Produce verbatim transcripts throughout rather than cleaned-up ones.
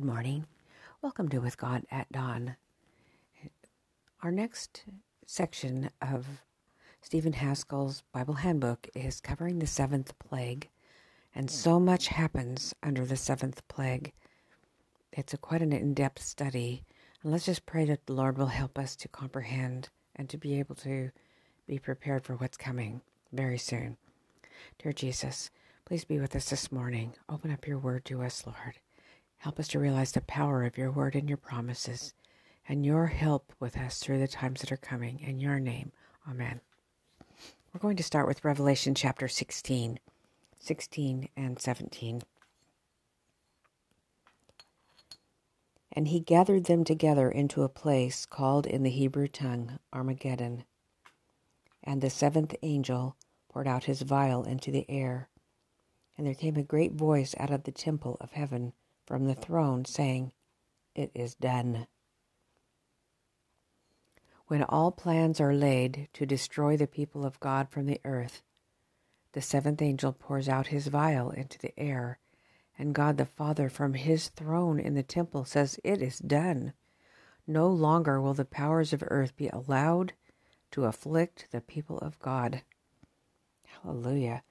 Good morning. Welcome to With God at Dawn. Our next section of Stephen Haskell's Bible Handbook is covering the seventh plague, and so much happens under the seventh plague. It's a quite an in-depth study, and let's just pray that the Lord will help us to comprehend and to be able to be prepared for what's coming very soon. Dear Jesus, please be with us this morning. Open up your word to us, Lord. Help us to realize the power of your word and your promises, and your help with us through the times that are coming. In your name, amen. We're going to start with Revelation chapter sixteen, sixteen and seventeen. And he gathered them together into a place called in the Hebrew tongue Armageddon. And the seventh angel poured out his vial into the air. And there came a great voice out of the temple of heaven from the throne, saying, "It is done." When all plans are laid to destroy the people of God from the earth, the seventh angel pours out his vial into the air, and God the Father from his throne in the temple says, "It is done." No longer will the powers of earth be allowed to afflict the people of God. Hallelujah.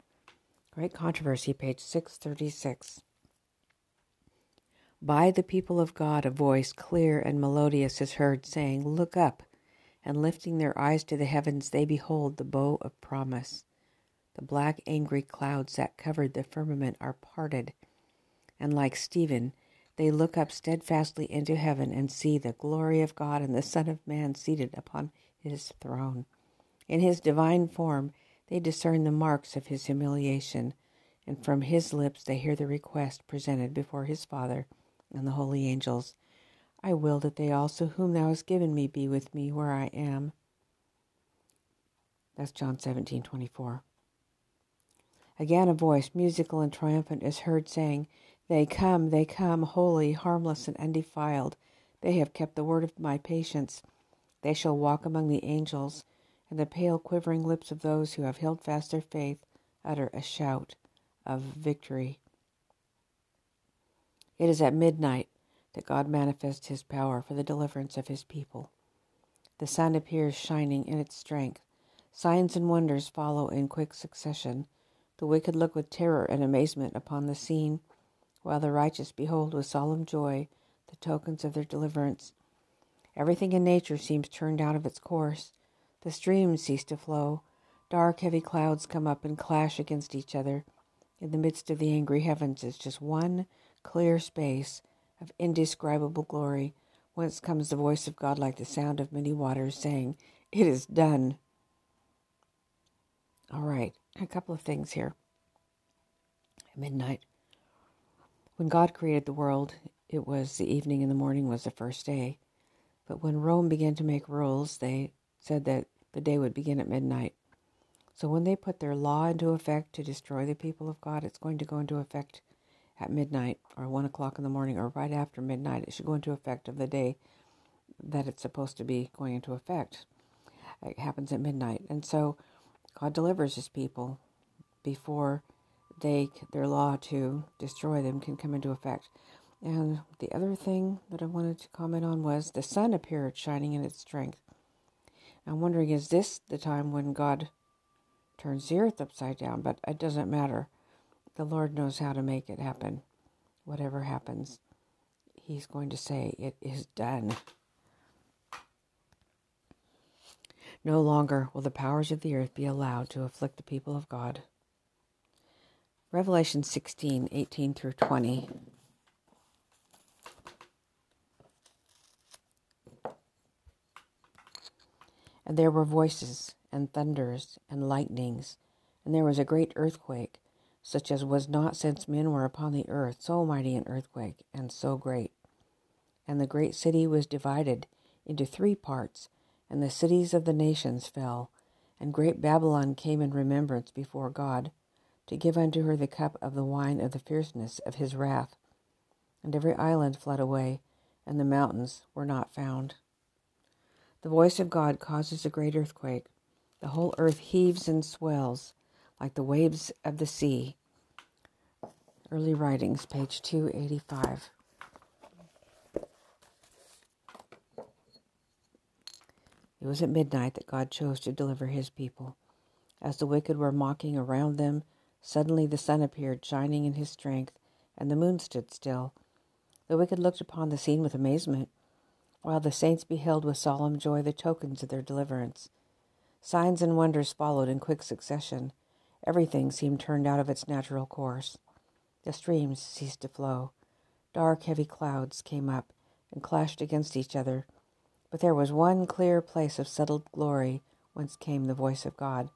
Great Controversy, page six thirty-six. By the people of God a voice clear and melodious is heard, saying, "Look up," and lifting their eyes to the heavens, they behold the bow of promise. The black angry clouds that covered the firmament are parted, and like Stephen, they look up steadfastly into heaven and see the glory of God and the Son of Man seated upon his throne. In his divine form they discern the marks of his humiliation, and from his lips they hear the request presented before his Father and the holy angels, "I will that they also whom thou hast given me be with me where I am." That's John seventeen twenty-four. Again a voice, musical and triumphant, is heard, saying, "They come, they come, holy, harmless, and undefiled. They have kept the word of my patience. They shall walk among the angels," and the pale quivering lips of those who have held fast their faith utter a shout of victory. It is at midnight that God manifests his power for the deliverance of his people. The sun appears shining in its strength. Signs and wonders follow in quick succession. The wicked look with terror and amazement upon the scene, while the righteous behold with solemn joy the tokens of their deliverance. Everything in nature seems turned out of its course. The streams cease to flow. Dark, heavy clouds come up and clash against each other. In the midst of the angry heavens is just one clear space of indescribable glory, whence comes the voice of God like the sound of many waters, saying, "It is done." All right, a couple of things here. Midnight. When God created the world, it was the evening and the morning was the first day. But when Rome began to make rules, they said that the day would begin at midnight. So when they put their law into effect to destroy the people of God, it's going to go into effect at midnight, or one o'clock in the morning, or right after midnight. It should go into effect of the day that it's supposed to be going into effect. It happens at midnight. And so God delivers his people before they their law to destroy them can come into effect. And the other thing that I wanted to comment on was the sun appeared shining in its strength. I'm wondering, is this the time when God turns the earth upside down? But it doesn't matter. The Lord knows how to make it happen. Whatever happens, he's going to say, "It is done." No longer will the powers of the earth be allowed to afflict the people of God. Revelation sixteen, eighteen through twenty. And there were voices, and thunders, and lightnings, and there was a great earthquake, such as was not since men were upon the earth, so mighty an earthquake, and so great. And the great city was divided into three parts, and the cities of the nations fell, and great Babylon came in remembrance before God, to give unto her the cup of the wine of the fierceness of his wrath. And every island fled away, and the mountains were not found. The voice of God causes a great earthquake. The whole earth heaves and swells, like the waves of the sea. Early Writings, page two eighty-five. It was at midnight that God chose to deliver his people. As the wicked were mocking around them, suddenly the sun appeared, shining in his strength, and the moon stood still. The wicked looked upon the scene with amazement, while the saints beheld with solemn joy the tokens of their deliverance. Signs and wonders followed in quick succession. Everything seemed turned out of its natural course. The streams ceased to flow. Dark, heavy clouds came up and clashed against each other. But there was one clear place of settled glory whence came the voice of God,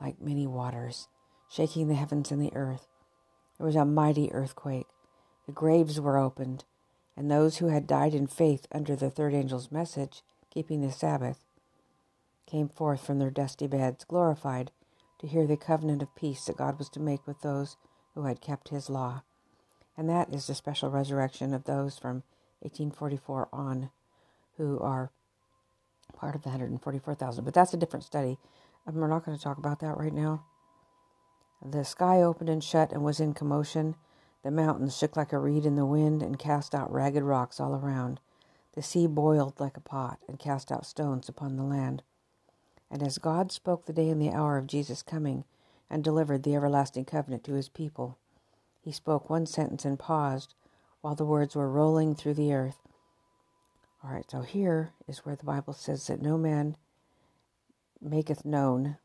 like many waters, shaking the heavens and the earth. There was a mighty earthquake. The graves were opened, and those who had died in faith under the third angel's message, keeping the Sabbath, came forth from their dusty beds, glorified, to hear the covenant of peace that God was to make with those who had kept his law. And that is the special resurrection of those from eighteen forty-four on, who are part of the one hundred forty-four thousand. But that's a different study, and we're not going to talk about that right now. The sky opened and shut and was in commotion. The mountains shook like a reed in the wind and cast out ragged rocks all around. The sea boiled like a pot and cast out stones upon the land. And as God spoke the day and the hour of Jesus' coming and delivered the everlasting covenant to his people, he spoke one sentence and paused while the words were rolling through the earth. All right, so here is where the Bible says that no man maketh known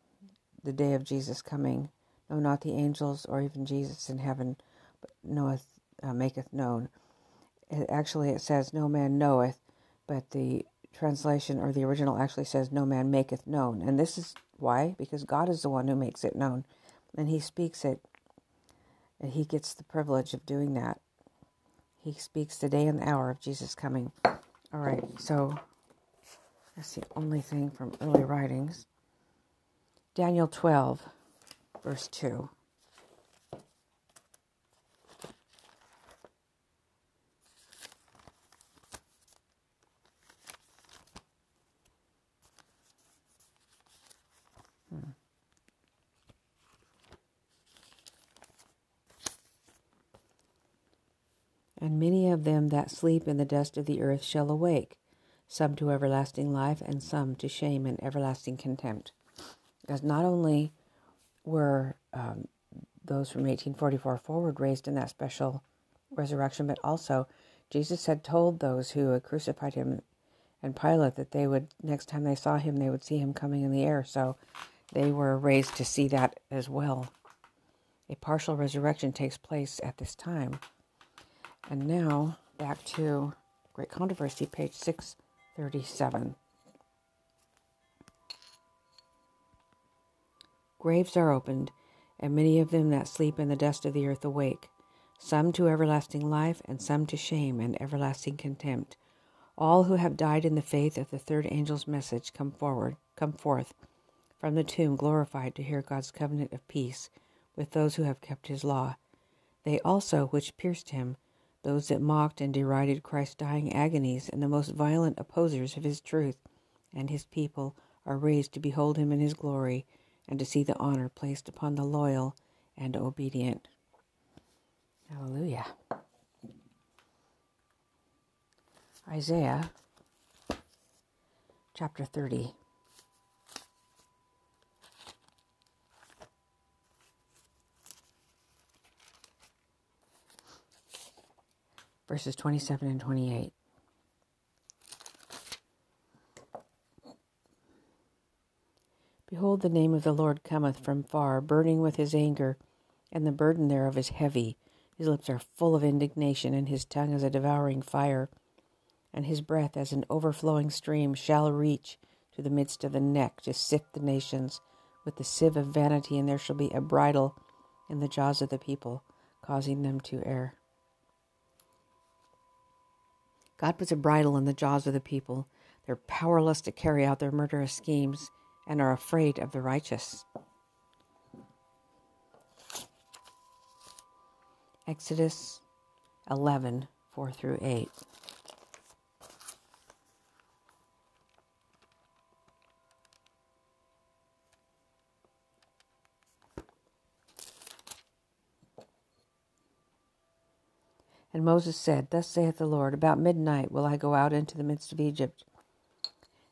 the day of Jesus' coming, no, not the angels or even Jesus in heaven, but knoweth, uh, maketh known. It, actually, it says no man knoweth, but the translation or the original actually says no man maketh known. And this is why, because God is the one who makes it known, and he speaks it, and he gets the privilege of doing that. He speaks the day and the hour of Jesus' coming. All right, so that's the only thing from Early Writings. Daniel twelve, verse two. And many of them that sleep in the dust of the earth shall awake, some to everlasting life, and some to shame and everlasting contempt. Because not only were um, those from eighteen forty-four forward raised in that special resurrection, but also Jesus had told those who had crucified him and Pilate that they would, next time they saw him, they would see him coming in the air. So they were raised to see that as well. A partial resurrection takes place at this time. And now, back to Great Controversy, page six thirty-seven. Graves are opened, and many of them that sleep in the dust of the earth awake, some to everlasting life, and some to shame and everlasting contempt. All who have died in the faith of the third angel's message come forward, come forth from the tomb glorified to hear God's covenant of peace with those who have kept his law. They also which pierced him, those that mocked and derided Christ's dying agonies and the most violent opposers of his truth and his people, are raised to behold him in his glory and to see the honor placed upon the loyal and obedient. Hallelujah. Isaiah chapter thirty. Verses twenty-seven and twenty-eight. Behold, the name of the Lord cometh from far, burning with his anger, and the burden thereof is heavy. His lips are full of indignation, and his tongue is a devouring fire, and his breath as an overflowing stream shall reach to the midst of the neck, to sift the nations with the sieve of vanity, and there shall be a bridle in the jaws of the people, causing them to err. God puts a bridle in the jaws of the people. They're powerless to carry out their murderous schemes and are afraid of the righteous. Exodus eleven, four through eight. And Moses said, Thus saith the Lord, About midnight will I go out into the midst of Egypt,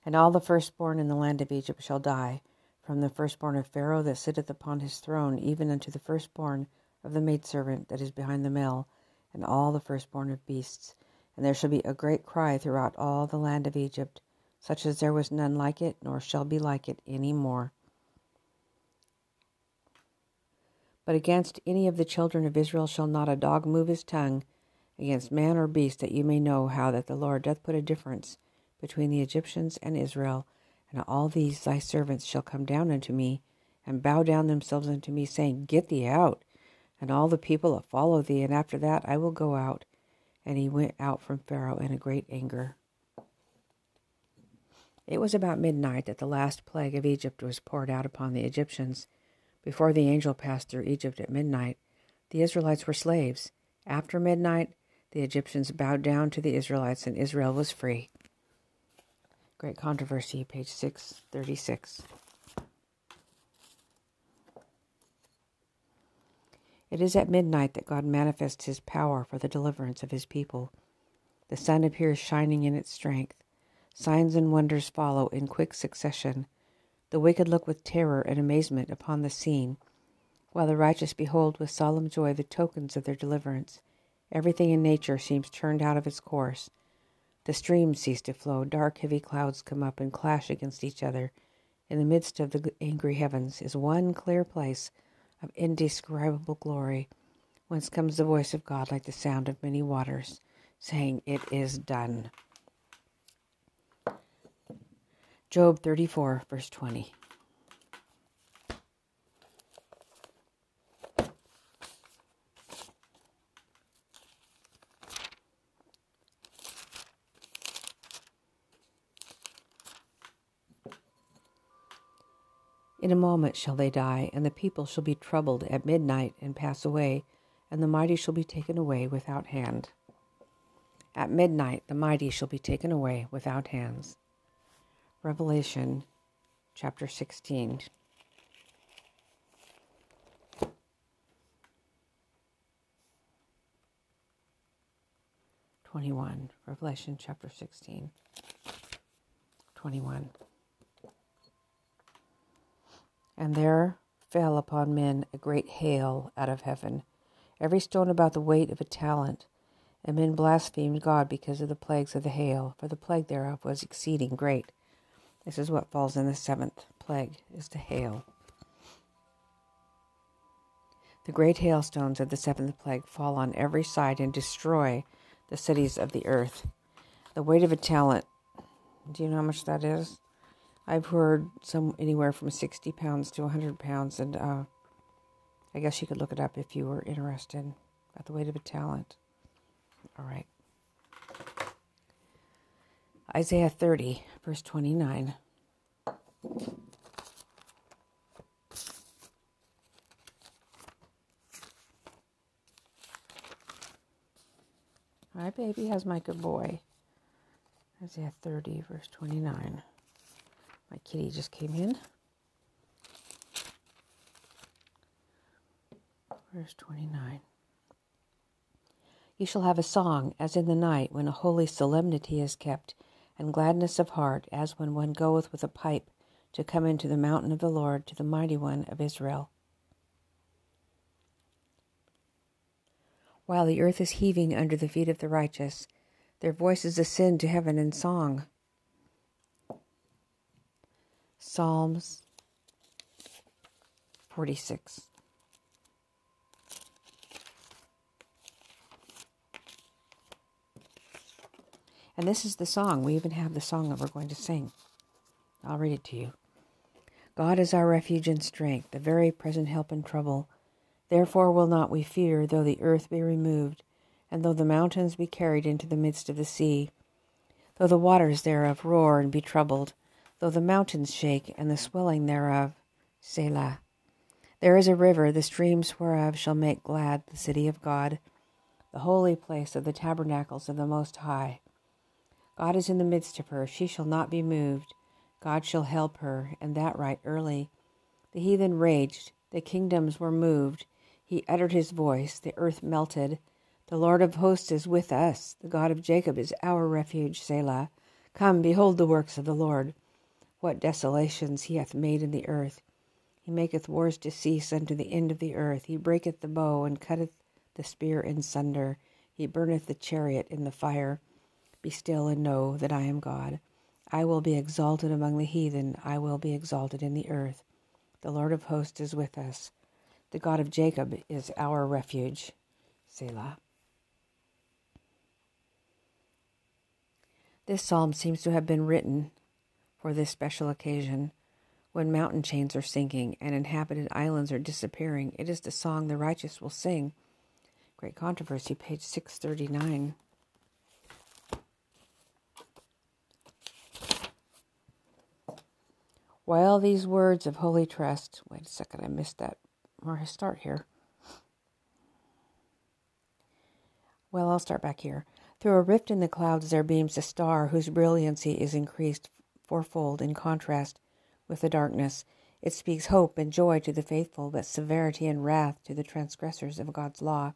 And all the firstborn in the land of Egypt shall die, from the firstborn of Pharaoh that sitteth upon his throne, even unto the firstborn of the maidservant that is behind the mill, and all the firstborn of beasts. And there shall be a great cry throughout all the land of Egypt, such as there was none like it, nor shall be like it any more. But against any of the children of Israel shall not a dog move his tongue, against man or beast, that you may know how that the Lord doth put a difference between the Egyptians and Israel. And all these thy servants shall come down unto me, and bow down themselves unto me, saying, Get thee out, and all the people that follow thee, and after that I will go out. And he went out from Pharaoh in a great anger. It was about midnight that the last plague of Egypt was poured out upon the Egyptians. Before the angel passed through Egypt at midnight, the Israelites were slaves. After midnight, the Egyptians bowed down to the Israelites, and Israel was free. Great Controversy, page six thirty-six. It is at midnight that God manifests his power for the deliverance of his people. The sun appears shining in its strength. Signs and wonders follow in quick succession. The wicked look with terror and amazement upon the scene, while the righteous behold with solemn joy the tokens of their deliverance. Everything in nature seems turned out of its course. The streams cease to flow, dark heavy clouds come up and clash against each other. In the midst of the angry heavens is one clear place of indescribable glory, whence comes the voice of God like the sound of many waters, saying, It is done. Job thirty-four, verse twenty. In a moment shall they die, and the people shall be troubled at midnight and pass away, and the mighty shall be taken away without hand. At midnight the mighty shall be taken away without hands. Revelation chapter sixteen. twenty-one. Revelation chapter sixteen. twenty-one. And there fell upon men a great hail out of heaven, every stone about the weight of a talent. And men blasphemed God because of the plagues of the hail, for the plague thereof was exceeding great. This is what falls in the seventh plague, is the hail. The great hailstones of the seventh plague fall on every side and destroy the cities of the earth. The weight of a talent, do you know how much that is? I've heard some anywhere from sixty pounds to a hundred pounds, and uh, I guess you could look it up if you were interested about the weight of a talent. All right. Isaiah thirty, verse twenty-nine. Hi, baby. How's my good boy? Isaiah thirty, verse twenty-nine. My kitty just came in. Verse twenty-nine. You shall have a song, as in the night, when a holy solemnity is kept, and gladness of heart, as when one goeth with a pipe, to come into the mountain of the Lord, to the mighty one of Israel. While the earth is heaving under the feet of the righteous, their voices ascend to heaven in song. Psalms forty-six. And this is the song. We even have the song that we're going to sing. I'll read it to you. God is our refuge and strength, the very present help in trouble. Therefore will not we fear, though the earth be removed, and though the mountains be carried into the midst of the sea, though the waters thereof roar and be troubled, though the mountains shake, and the swelling thereof, Selah. There is a river, the streams whereof shall make glad the city of God, the holy place of the tabernacles of the Most High. God is in the midst of her, she shall not be moved. God shall help her, and that right early. The heathen raged, the kingdoms were moved. He uttered his voice, the earth melted. The Lord of hosts is with us, the God of Jacob is our refuge, Selah. Come, behold the works of the Lord, what desolations he hath made in the earth. He maketh wars to cease unto the end of the earth. He breaketh the bow, and cutteth the spear in sunder. He burneth the chariot in the fire. Be still, and know that I am God. I will be exalted among the heathen. I will be exalted in the earth. The Lord of hosts is with us. The God of Jacob is our refuge. Selah. This psalm seems to have been written for this special occasion. When mountain chains are sinking and inhabited islands are disappearing, it is the song the righteous will sing. Great Controversy, page six thirty-nine. While these words of holy trust... Wait a second, I missed that. Where I start here. Well, I'll start back here. Through a rift in the clouds there beams a star whose brilliancy is increased fourfold in contrast with the darkness. It speaks hope and joy to the faithful, but severity and wrath to the transgressors of God's law.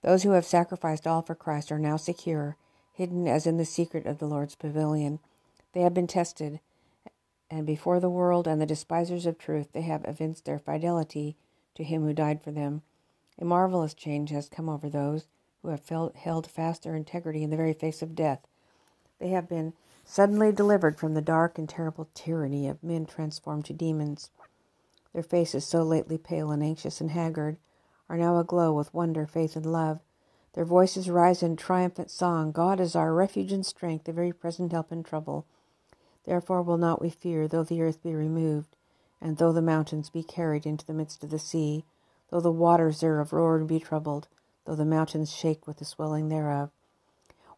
Those who have sacrificed all for Christ are now secure, hidden as in the secret of the Lord's pavilion. They have been tested, and before the world and the despisers of truth they have evinced their fidelity to him who died for them. A marvelous change has come over those who have felt, held fast their integrity in the very face of death. They have been suddenly delivered from the dark and terrible tyranny of men transformed to demons. Their faces, so lately pale and anxious and haggard, are now aglow with wonder, faith, and love. Their voices rise in triumphant song. God is our refuge and strength, the very present help in trouble. Therefore will not we fear, though the earth be removed, and though the mountains be carried into the midst of the sea, though the waters thereof roar and be troubled, though the mountains shake with the swelling thereof.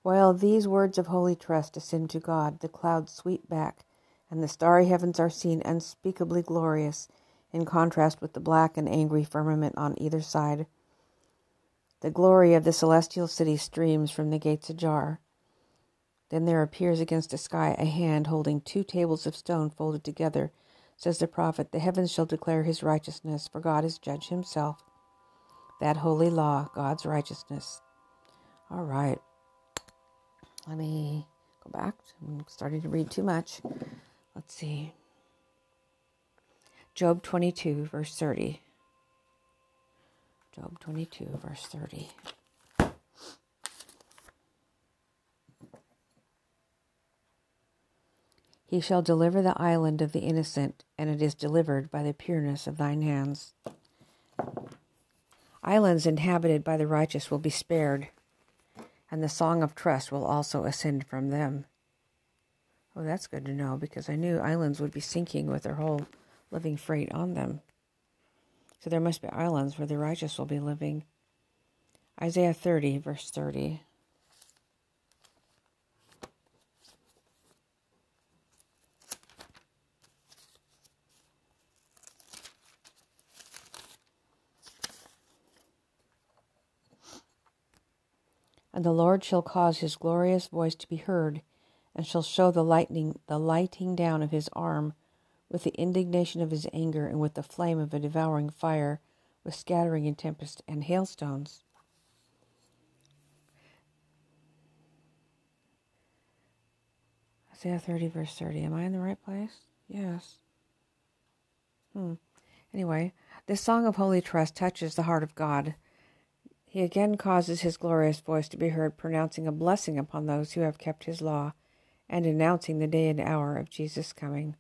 While these words of holy trust ascend to God, the clouds sweep back, and the starry heavens are seen unspeakably glorious, in contrast with the black and angry firmament on either side. The glory of the celestial city streams from the gates ajar. Then there appears against the sky a hand holding two tables of stone folded together. Says the prophet, the heavens shall declare his righteousness, for God is judge himself. That holy law, God's righteousness. All right. Let me go back. I'm starting to read too much. Let's see. Job twenty-two, verse thirty. Job twenty-two, verse thirty. He shall deliver the island of the innocent, and it is delivered by the pureness of thine hands. Islands inhabited by the righteous will be spared, and the song of trust will also ascend from them. Oh, that's good to know, because I knew islands would be sinking with their whole living freight on them. So there must be islands where the righteous will be living. Isaiah thirty, verse thirty. And the Lord shall cause his glorious voice to be heard, and shall show the lightning, the lighting down of his arm, with the indignation of his anger, and with the flame of a devouring fire, with scattering and tempest and hailstones. Isaiah thirty, verse thirty. Am I in the right place? Yes. Hmm. Anyway, this song of holy trust touches the heart of God. He again causes his glorious voice to be heard, pronouncing a blessing upon those who have kept his law, and announcing the day and hour of Jesus' coming.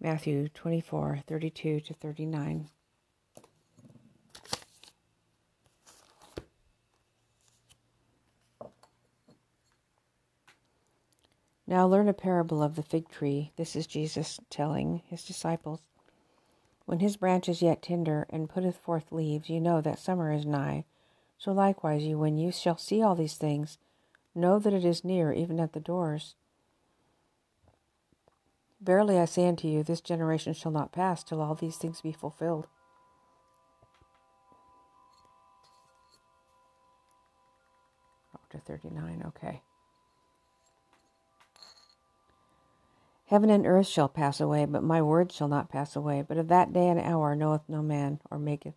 Matthew twenty-four, thirty-two to thirty-nine. Now learn a parable of the fig tree. This is Jesus telling his disciples. When his branch is yet tender, and putteth forth leaves, you know that summer is nigh. So likewise you, when you shall see all these things, know that it is near, even at the doors. Verily I say unto you, this generation shall not pass till all these things be fulfilled. Up to thirty-nine, okay. Heaven and earth shall pass away, but my word shall not pass away. But of that day and hour knoweth no man, or maketh,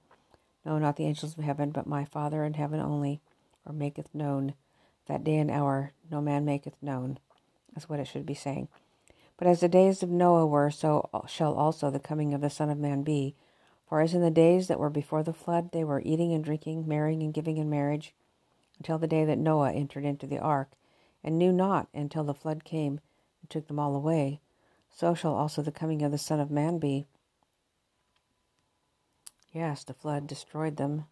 no, not the angels of heaven, but my Father in heaven only, or maketh known. That day and hour no man maketh known, is what it should be saying. But as the days of Noah were, so shall also the coming of the Son of Man be. For as in the days that were before the flood, they were eating and drinking, marrying and giving in marriage, until the day that Noah entered into the ark, and knew not until the flood came, and took them all away, so shall also the coming of the Son of Man be. Yes, the flood destroyed them.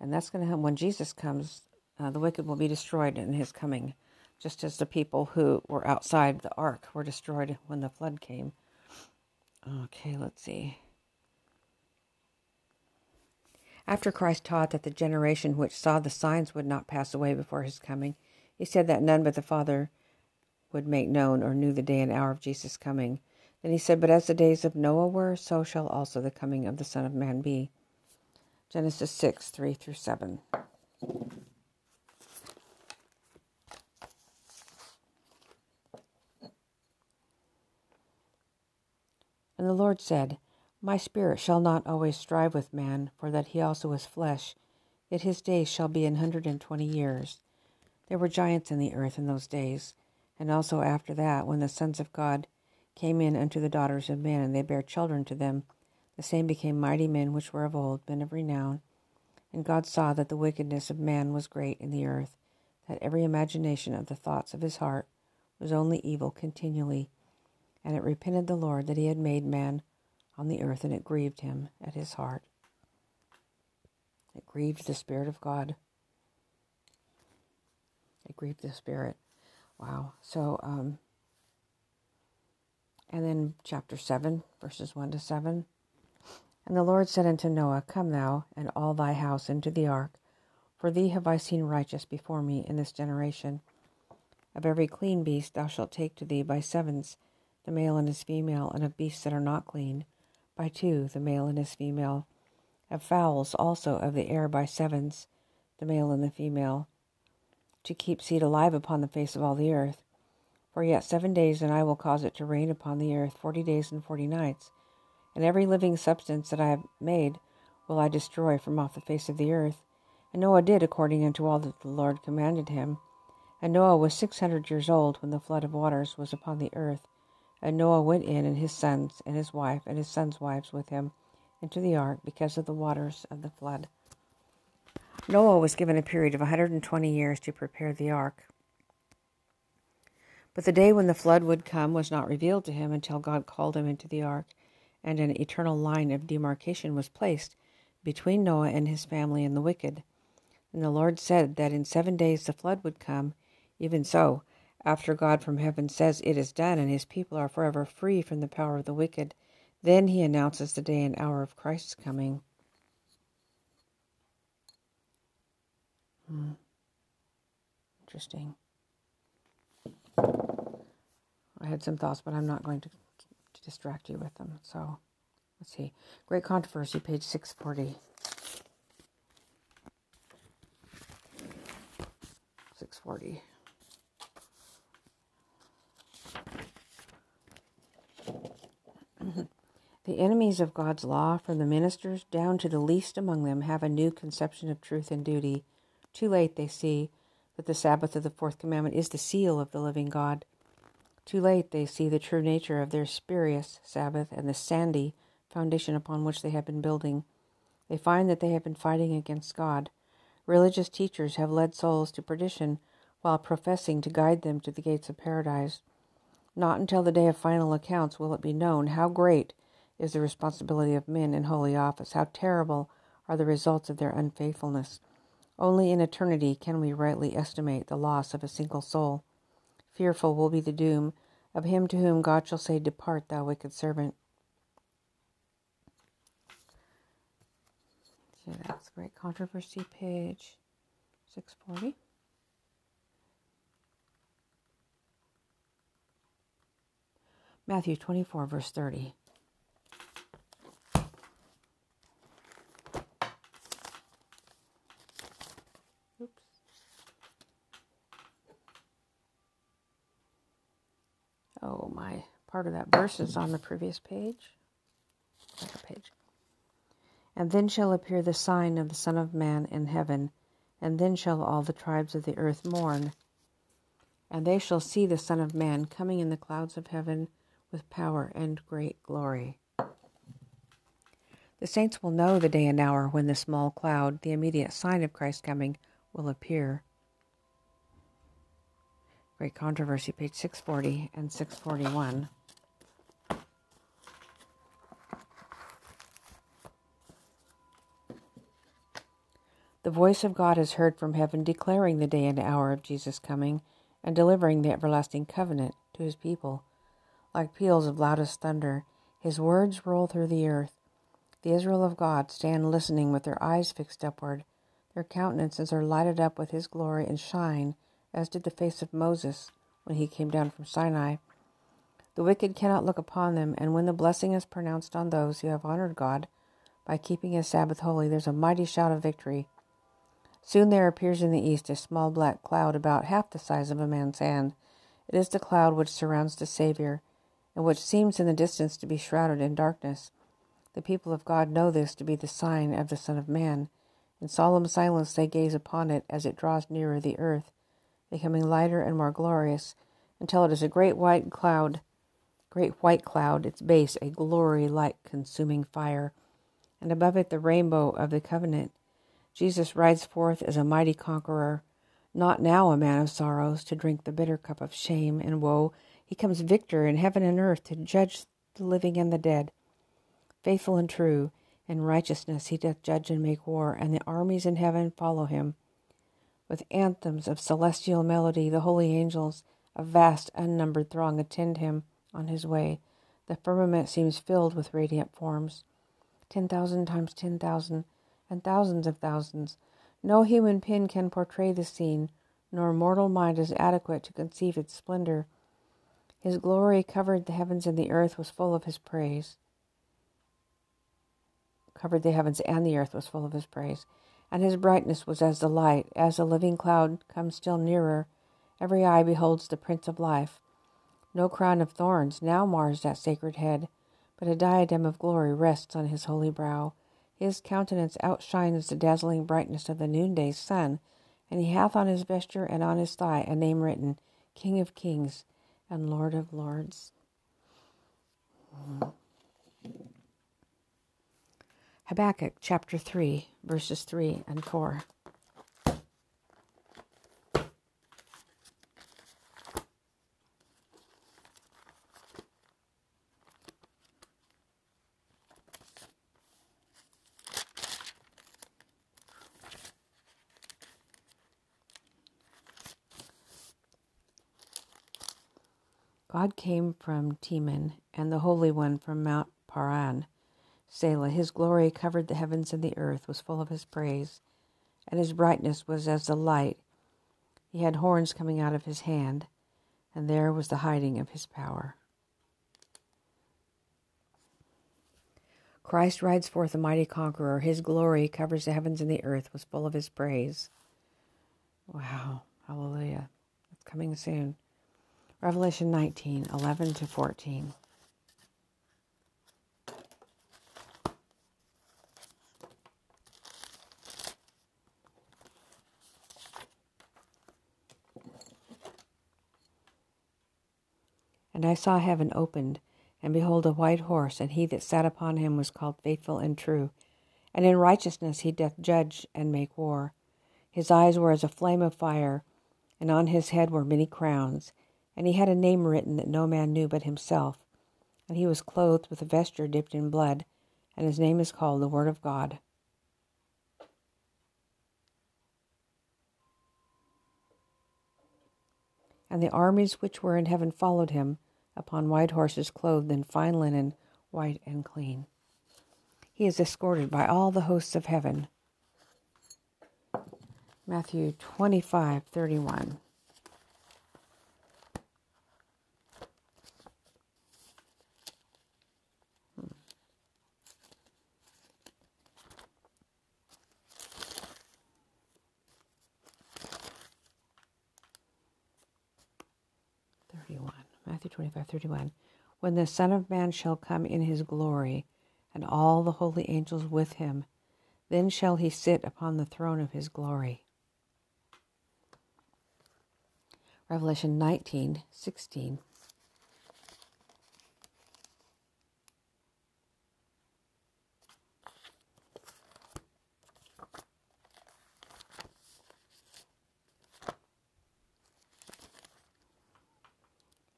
And that's going to happen when Jesus comes. Uh, the wicked will be destroyed in his coming, just as the people who were outside the ark were destroyed when the flood came. Okay, let's see. After Christ taught that the generation which saw the signs would not pass away before his coming, he said that none but the Father would make known or knew the day and hour of Jesus' coming. Then he said, but as the days of Noah were, so shall also the coming of the Son of Man be. Genesis six, three through seven. And the Lord said, my spirit shall not always strive with man, for that he also is flesh, yet his days shall be an hundred and twenty years. There were giants in the earth in those days, and also after that, when the sons of God came in unto the daughters of men, and they bare children to them, the same became mighty men which were of old, men of renown. And God saw that the wickedness of man was great in the earth, that every imagination of the thoughts of his heart was only evil continually. And it repented the Lord that he had made man on the earth, and it grieved him at his heart. It grieved the Spirit of God. It grieved the Spirit. Wow. So, um, and then chapter seven, verses one to seven. And the Lord said unto Noah, come thou and all thy house into the ark, for thee have I seen righteous before me in this generation. Of every clean beast thou shalt take to thee by sevens, the male and his female, and of beasts that are not clean, by two, the male and his female. Of fowls also of the air by sevens, the male and the female, to keep seed alive upon the face of all the earth. For yet seven days, and I will cause it to rain upon the earth forty days and forty nights. And every living substance that I have made will I destroy from off the face of the earth. And Noah did according unto all that the Lord commanded him. And Noah was six hundred years old when the flood of waters was upon the earth. And Noah went in, and his sons, and his wife, and his sons' wives with him, into the ark, because of the waters of the flood. Noah was given a period of one hundred twenty years to prepare the ark. But the day when the flood would come was not revealed to him until God called him into the ark, and an eternal line of demarcation was placed between Noah and his family and the wicked. And the Lord said that in seven days the flood would come. Even so, after God from heaven says it is done, and his people are forever free from the power of the wicked, then he announces the day and hour of Christ's coming. Hmm. Interesting. I had some thoughts, but I'm not going to, to distract you with them. So, let's see. Great Controversy, page six forty. six forty. The enemies of God's law, from the ministers down to the least among them, have a new conception of truth and duty. Too late they see that the Sabbath of the fourth commandment is the seal of the living God. Too late they see the true nature of their spurious Sabbath and the sandy foundation upon which they have been building. They find that they have been fighting against God. Religious teachers have led souls to perdition while professing to guide them to the gates of paradise. Not until the day of final accounts will it be known how great is the responsibility of men in holy office, how terrible are the results of their unfaithfulness. Only in eternity can we rightly estimate the loss of a single soul. Fearful will be the doom of him to whom God shall say, depart, thou wicked servant. See, that's Great Controversy, page six forty. Matthew twenty-four, verse thirty. Oh, my part of that verse is on the previous page. Another page. And then shall appear the sign of the Son of Man in heaven, and then shall all the tribes of the earth mourn. And they shall see the Son of Man coming in the clouds of heaven with power and great glory. The saints will know the day and hour when the small cloud, the immediate sign of Christ's coming, will appear. Great Controversy, page six forty and six forty-one. The voice of God is heard from heaven declaring the day and hour of Jesus' coming, and delivering the everlasting covenant to his people. Like peals of loudest thunder, his words roll through the earth. The Israel of God stand listening with their eyes fixed upward. Their countenances are lighted up with his glory and shine, as did the face of Moses when he came down from Sinai. The wicked cannot look upon them, and when the blessing is pronounced on those who have honored God by keeping his Sabbath holy, there's a mighty shout of victory. Soon there appears in the east a small black cloud about half the size of a man's hand. It is the cloud which surrounds the Savior, and which seems in the distance to be shrouded in darkness. The people of God know this to be the sign of the Son of Man. In solemn silence they gaze upon it as it draws nearer the earth, becoming lighter and more glorious, until it is a great white cloud, great white cloud, its base a glory like consuming fire, and above it the rainbow of the covenant. Jesus rides forth as a mighty conqueror, not now a man of sorrows, to drink the bitter cup of shame and woe. He comes victor in heaven and earth to judge the living and the dead. Faithful and true, in righteousness he doth judge and make war, and the armies in heaven follow him. With anthems of celestial melody, the holy angels, a vast unnumbered throng, attend him on his way. The firmament seems filled with radiant forms. Ten thousand times ten thousand, and thousands of thousands. No human pen can portray the scene, nor mortal mind is adequate to conceive its splendor. His glory covered the heavens, and the earth was full of his praise. Covered the heavens and the earth was full of his praise. And his brightness was as the light, as the living cloud comes still nearer. Every eye beholds the Prince of Life. No crown of thorns now mars that sacred head, but a diadem of glory rests on his holy brow. His countenance outshines the dazzling brightness of the noonday sun, and he hath on his vesture and on his thigh a name written, King of Kings and Lord of Lords. Habakkuk chapter three, verses three and four. God came from Teman, and the Holy One from Mount Paran. Selah, his glory covered the heavens, and the earth was full of his praise, and his brightness was as the light. He had horns coming out of his hand, and there was the hiding of his power. Christ rides forth a mighty conqueror. His glory covers the heavens, and the earth was full of his praise. Wow, hallelujah. It's coming soon. Revelation nineteen, eleven to fourteen. And I saw heaven opened, and behold a white horse, and he that sat upon him was called Faithful and True, and in righteousness he doth judge and make war. His eyes were as a flame of fire, and on his head were many crowns. And he had a name written that no man knew but himself. And he was clothed with a vesture dipped in blood, and his name is called the Word of God. And the armies which were in heaven followed him, upon white horses clothed in fine linen, white and clean. He is escorted by all the hosts of heaven. Matthew twenty-five, thirty-one. thirty-one. When the Son of Man shall come in his glory, and all the holy angels with him, then shall he sit upon the throne of his glory. Revelation nineteen sixteen.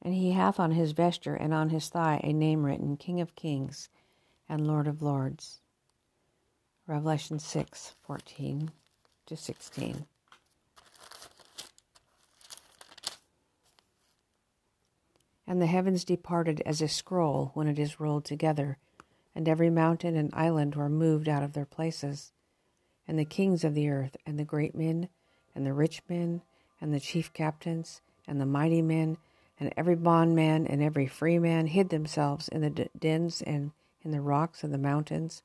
And he hath on his vesture and on his thigh a name written, King of Kings and Lord of Lords. Revelation six, fourteen to sixteen. And the heavens departed as a scroll when it is rolled together, and every mountain and island were moved out of their places, and the kings of the earth, and the great men, and the rich men, and the chief captains, and the mighty men, and every bondman and every free man hid themselves in the dens and in the rocks of the mountains,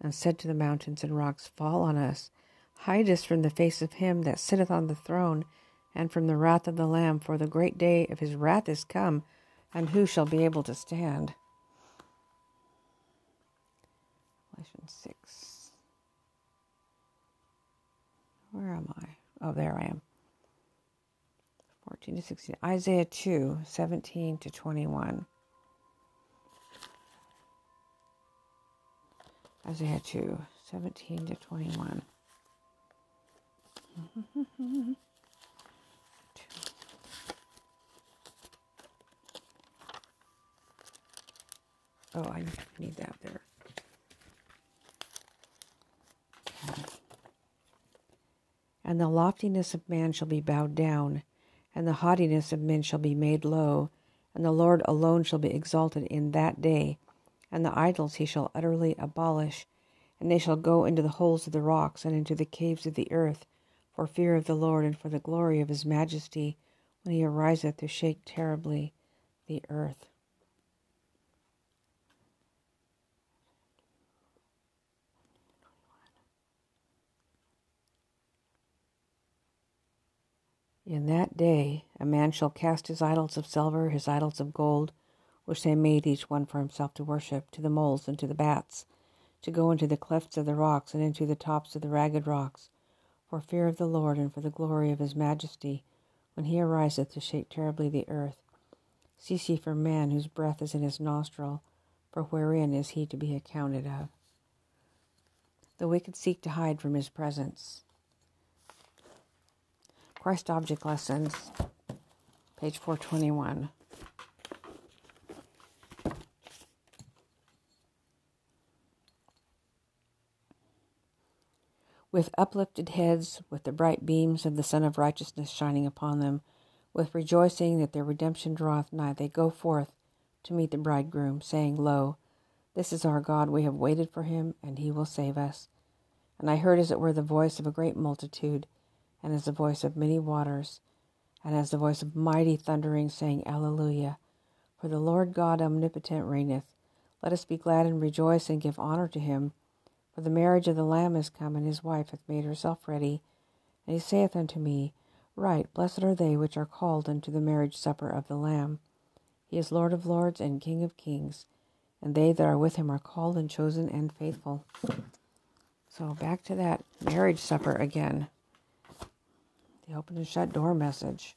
and said to the mountains and rocks, Fall on us, hide us from the face of him that sitteth on the throne, and from the wrath of the Lamb, for the great day of his wrath is come, and who shall be able to stand? Revelation six. Where am I? Oh, there I am. fourteen to sixteen. Isaiah two, seventeen to twenty-one. Isaiah two, seventeen to twenty-one. two. Oh, I need that there. Okay. And the loftiness of man shall be bowed down, and the haughtiness of men shall be made low, and the Lord alone shall be exalted in that day, and the idols he shall utterly abolish, and they shall go into the holes of the rocks and into the caves of the earth, for fear of the Lord and for the glory of his majesty, when he ariseth to shake terribly the earth. In that day a man shall cast his idols of silver, his idols of gold, which they made each one for himself to worship, to the moles and to the bats, to go into the clefts of the rocks and into the tops of the ragged rocks, for fear of the Lord and for the glory of his majesty, when he ariseth to shake terribly the earth. Cease ye from man whose breath is in his nostril, for wherein is he to be accounted of? The wicked seek to hide from his presence. Christ Object Lessons, page four twenty-one. With uplifted heads, with the bright beams of the Sun of Righteousness shining upon them, with rejoicing that their redemption draweth nigh, they go forth to meet the bridegroom, saying, Lo, this is our God, we have waited for him, and he will save us. And I heard as it were the voice of a great multitude, and as the voice of many waters, and as the voice of mighty thundering, saying, Alleluia! For the Lord God omnipotent reigneth. Let us be glad and rejoice and give honor to him. For the marriage of the Lamb is come, and his wife hath made herself ready. And he saith unto me, Right, blessed are they which are called unto the marriage supper of the Lamb. He is Lord of lords and King of kings, and they that are with him are called and chosen and faithful. So back to that marriage supper again. The open and shut door message.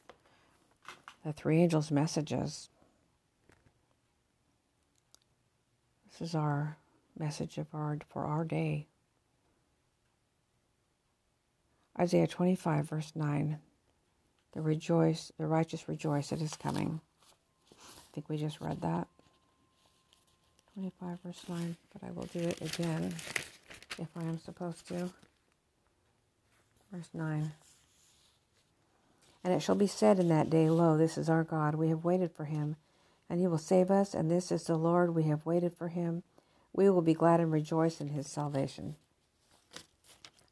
The three angels' messages. This is our message of our for our day. Isaiah twenty-five, verse nine. The rejoice, the righteous rejoice, it is coming. I think we just read that. twenty-five, verse nine. But I will do it again if I am supposed to. Verse nine. And it shall be said in that day, Lo, this is our God, we have waited for him, and he will save us, and this is the Lord, we have waited for him. We will be glad and rejoice in his salvation.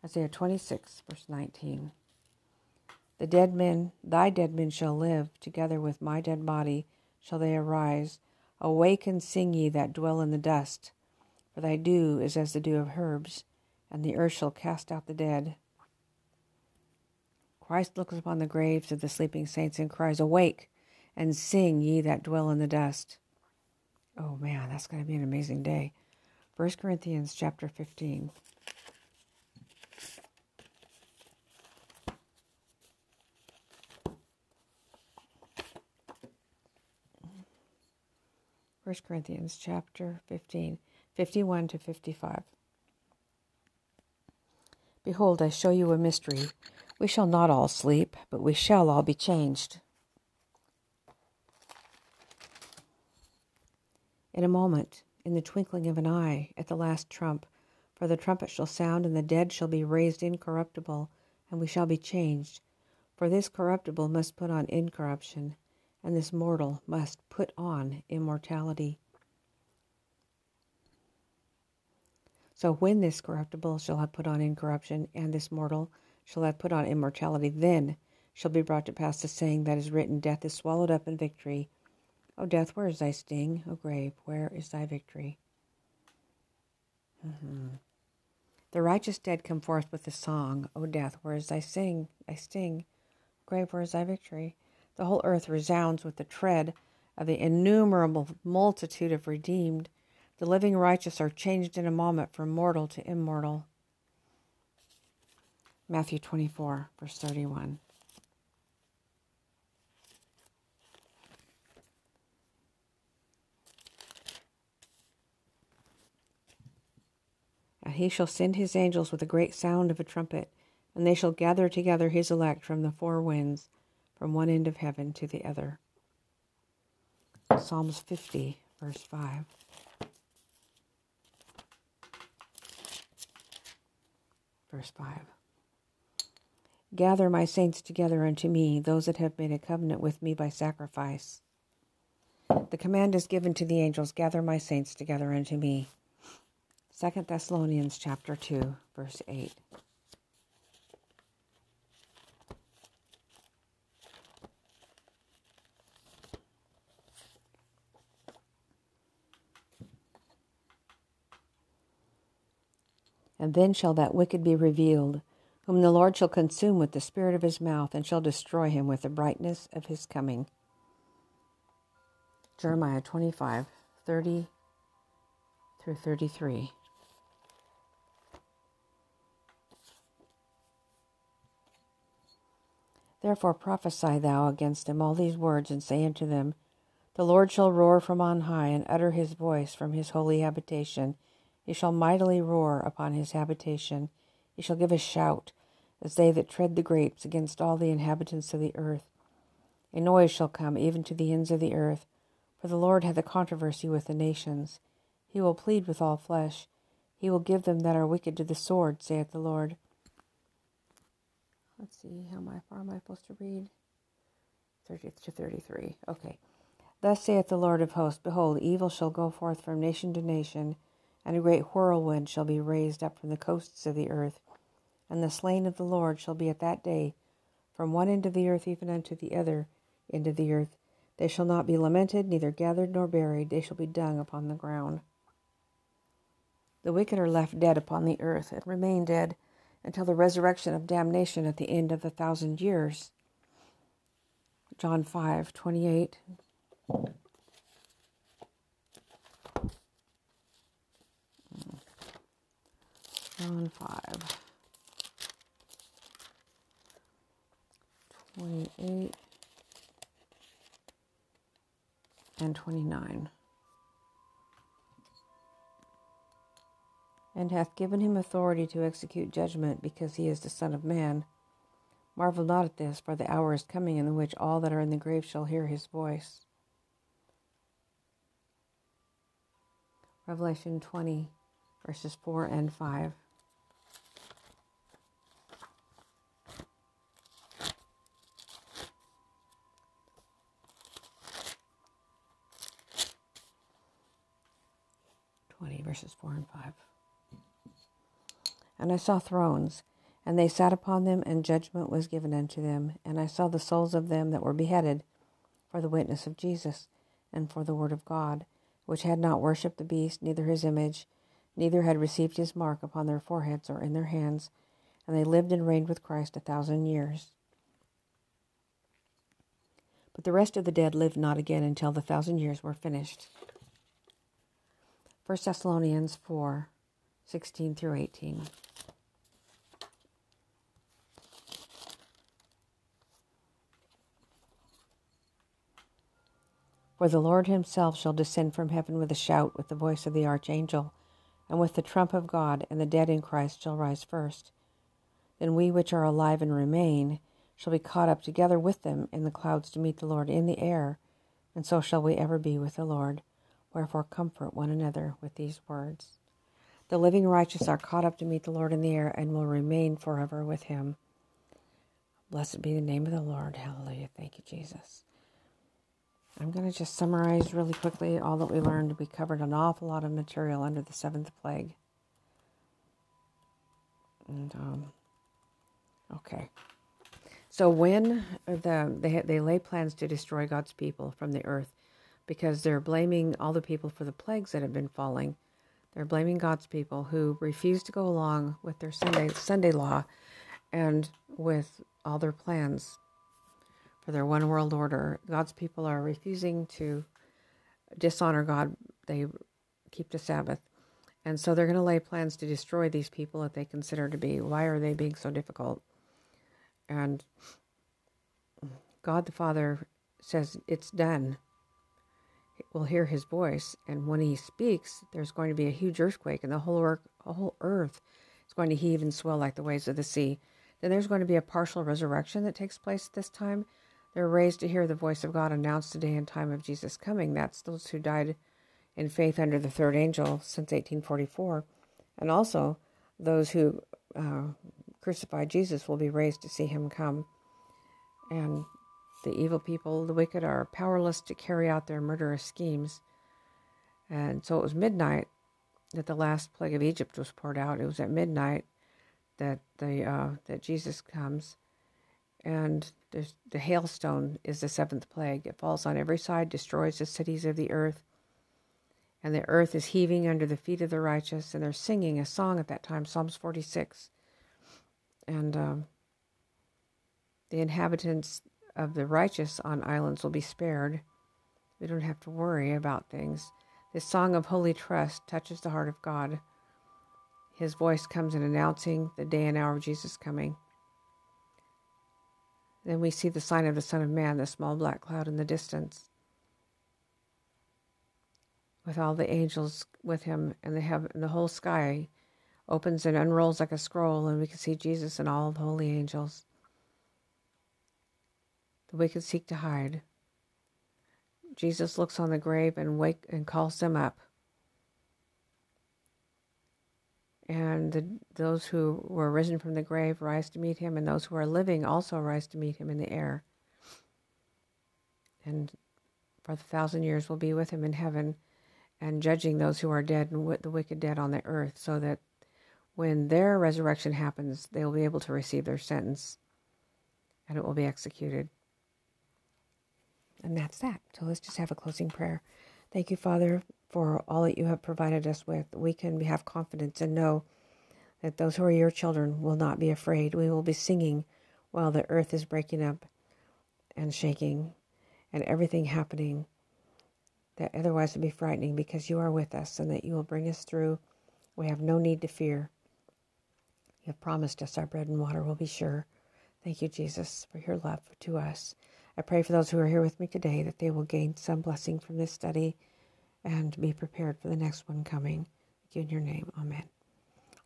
Isaiah twenty-six, verse nineteen. The dead men, thy dead men shall live, together with my dead body shall they arise. Awake and sing ye that dwell in the dust, for thy dew is as the dew of herbs, and the earth shall cast out the dead. Christ looks upon the graves of the sleeping saints and cries, Awake and sing, ye that dwell in the dust. Oh man, that's going to be an amazing day. First Corinthians chapter fifteen. First Corinthians chapter fifteen, fifty-one to fifty-five. Behold, I show you a mystery. We shall not all sleep, but we shall all be changed. In a moment, in the twinkling of an eye, at the last trump, for the trumpet shall sound, and the dead shall be raised incorruptible, and we shall be changed. For this corruptible must put on incorruption, and this mortal must put on immortality. So when this corruptible shall have put on incorruption, and this mortal shall have put on immortality, then shall be brought to pass the saying that is written, Death is swallowed up in victory. O death, where is thy sting? O grave, where is thy victory? Mm-hmm. The righteous dead come forth with the song, O death, where is thy sting? Thy sting? O grave, where is thy victory? The whole earth resounds with the tread of the innumerable multitude of redeemed. The living righteous are changed in a moment from mortal to immortal. Matthew twenty-four, verse thirty-one. And he shall send his angels with a great sound of a trumpet, and they shall gather together his elect from the four winds, from one end of heaven to the other. Psalms fifty, verse five. Verse five. Gather my saints together unto me, those that have made a covenant with me by sacrifice. The command is given to the angels, gather my saints together unto me. Second Thessalonians chapter two, verse eight. And then shall that wicked be revealed, whom the Lord shall consume with the spirit of his mouth, and shall destroy him with the brightness of his coming. Jeremiah twenty-five, thirty through thirty-three. Therefore prophesy thou against them all these words, and say unto them, The Lord shall roar from on high, and utter his voice from his holy habitation. He shall mightily roar upon his habitation. He shall give a shout, as they that tread the grapes against all the inhabitants of the earth. A noise shall come, even to the ends of the earth. For the Lord hath a controversy with the nations. He will plead with all flesh. He will give them that are wicked to the sword, saith the Lord. Let's see, how far am I supposed to read? thirty to thirty-three. Okay. Thus saith the Lord of hosts, Behold, evil shall go forth from nation to nation, and a great whirlwind shall be raised up from the coasts of the earth. And the slain of the Lord shall be at that day, from one end of the earth even unto the other end of the earth. They shall not be lamented, neither gathered nor buried. They shall be dung upon the ground. The wicked are left dead upon the earth, and remain dead until the resurrection of damnation at the end of the thousand years. John five, twenty-eight. John five, twenty-eight, and twenty-nine. And hath given him authority to execute judgment, because he is the Son of Man. Marvel not at this, for the hour is coming in the which all that are in the grave shall hear his voice. Revelation twenty, verses four and five. Verses four and five. And I saw thrones, and they sat upon them, and judgment was given unto them. And I saw the souls of them that were beheaded for the witness of Jesus, and for the word of God, which had not worshipped the beast, neither his image, neither had received his mark upon their foreheads or in their hands. And they lived and reigned with Christ a thousand years. But the rest of the dead lived not again until the thousand years were finished. First Thessalonians four, sixteen through eighteen. For the Lord himself shall descend from heaven with a shout, with the voice of the archangel, and with the trump of God, and the dead in Christ shall rise first. Then we which are alive and remain shall be caught up together with them in the clouds to meet the Lord in the air, and so shall we ever be with the Lord. Wherefore comfort one another with these words. The living righteous are caught up to meet the Lord in the air, and will remain forever with him. Blessed be the name of the Lord. Hallelujah. Thank you, Jesus. I'm going to just summarize really quickly all that we learned. We covered an awful lot of material under the seventh plague. And, um, okay. So when the, they, they lay plans to destroy God's people from the earth, because they're blaming all the people for the plagues that have been falling. They're blaming God's people who refuse to go along with their Sunday, Sunday law and with all their plans for their one world order. God's people are refusing to dishonor God. They keep the Sabbath. And so they're going to lay plans to destroy these people that they consider to be. Why are they being so difficult? And God the Father says, it's done. We'll hear his voice. And when he speaks, there's going to be a huge earthquake. And the whole earth, the whole earth is going to heave and swell like the waves of the sea. Then there's going to be a partial resurrection that takes place at this time. They're raised to hear the voice of God announce the day and time of Jesus' coming. That's those who died in faith under the third angel since eighteen forty-four. And also, those who uh, crucified Jesus will be raised to see him come. And the evil people, the wicked, are powerless to carry out their murderous schemes. And so it was midnight that the last plague of Egypt was poured out. It was at midnight that the uh, that Jesus comes. And there's, the hailstone is the seventh plague. It falls on every side, destroys the cities of the earth. And the earth is heaving under the feet of the righteous. And they're singing a song at that time, Psalms forty-six. And um, the inhabitants of the righteous on islands will be spared. We don't have to worry about things. This song of holy trust touches the heart of God. His voice comes in announcing the day and hour of Jesus' coming. Then we see the sign of the Son of Man, the small black cloud in the distance, with all the angels with him, and they have, and the whole sky opens and unrolls like a scroll, and we can see Jesus and all the holy angels. The wicked seek to hide. Jesus looks on the grave and wake and calls them up. And the, those who were risen from the grave rise to meet him, and those who are living also rise to meet him in the air. And for the thousand years we'll be with him in heaven, and judging those who are dead and w- the wicked dead on the earth, so that when their resurrection happens, they will be able to receive their sentence, and it will be executed. And that's that. So let's just have a closing prayer. Thank you, Father, for all that you have provided us with. We can have confidence and know that those who are your children will not be afraid. We will be singing while the earth is breaking up and shaking and everything happening that otherwise would be frightening, because you are with us and that you will bring us through. We have no need to fear. You have promised us our bread and water will be sure. Thank you, Jesus, for your love to us. I pray for those who are here with me today that they will gain some blessing from this study and be prepared for the next one coming. Thank you in your name. Amen.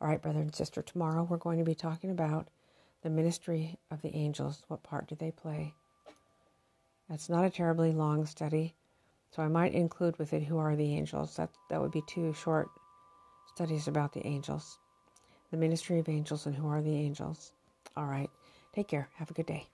All right, brother and sister, tomorrow we're going to be talking about the ministry of the angels. What part do they play? That's not a terribly long study, so I might include with it who are the angels. That, that would be two short studies about the angels. The ministry of angels and who are the angels. All right. Take care. Have a good day.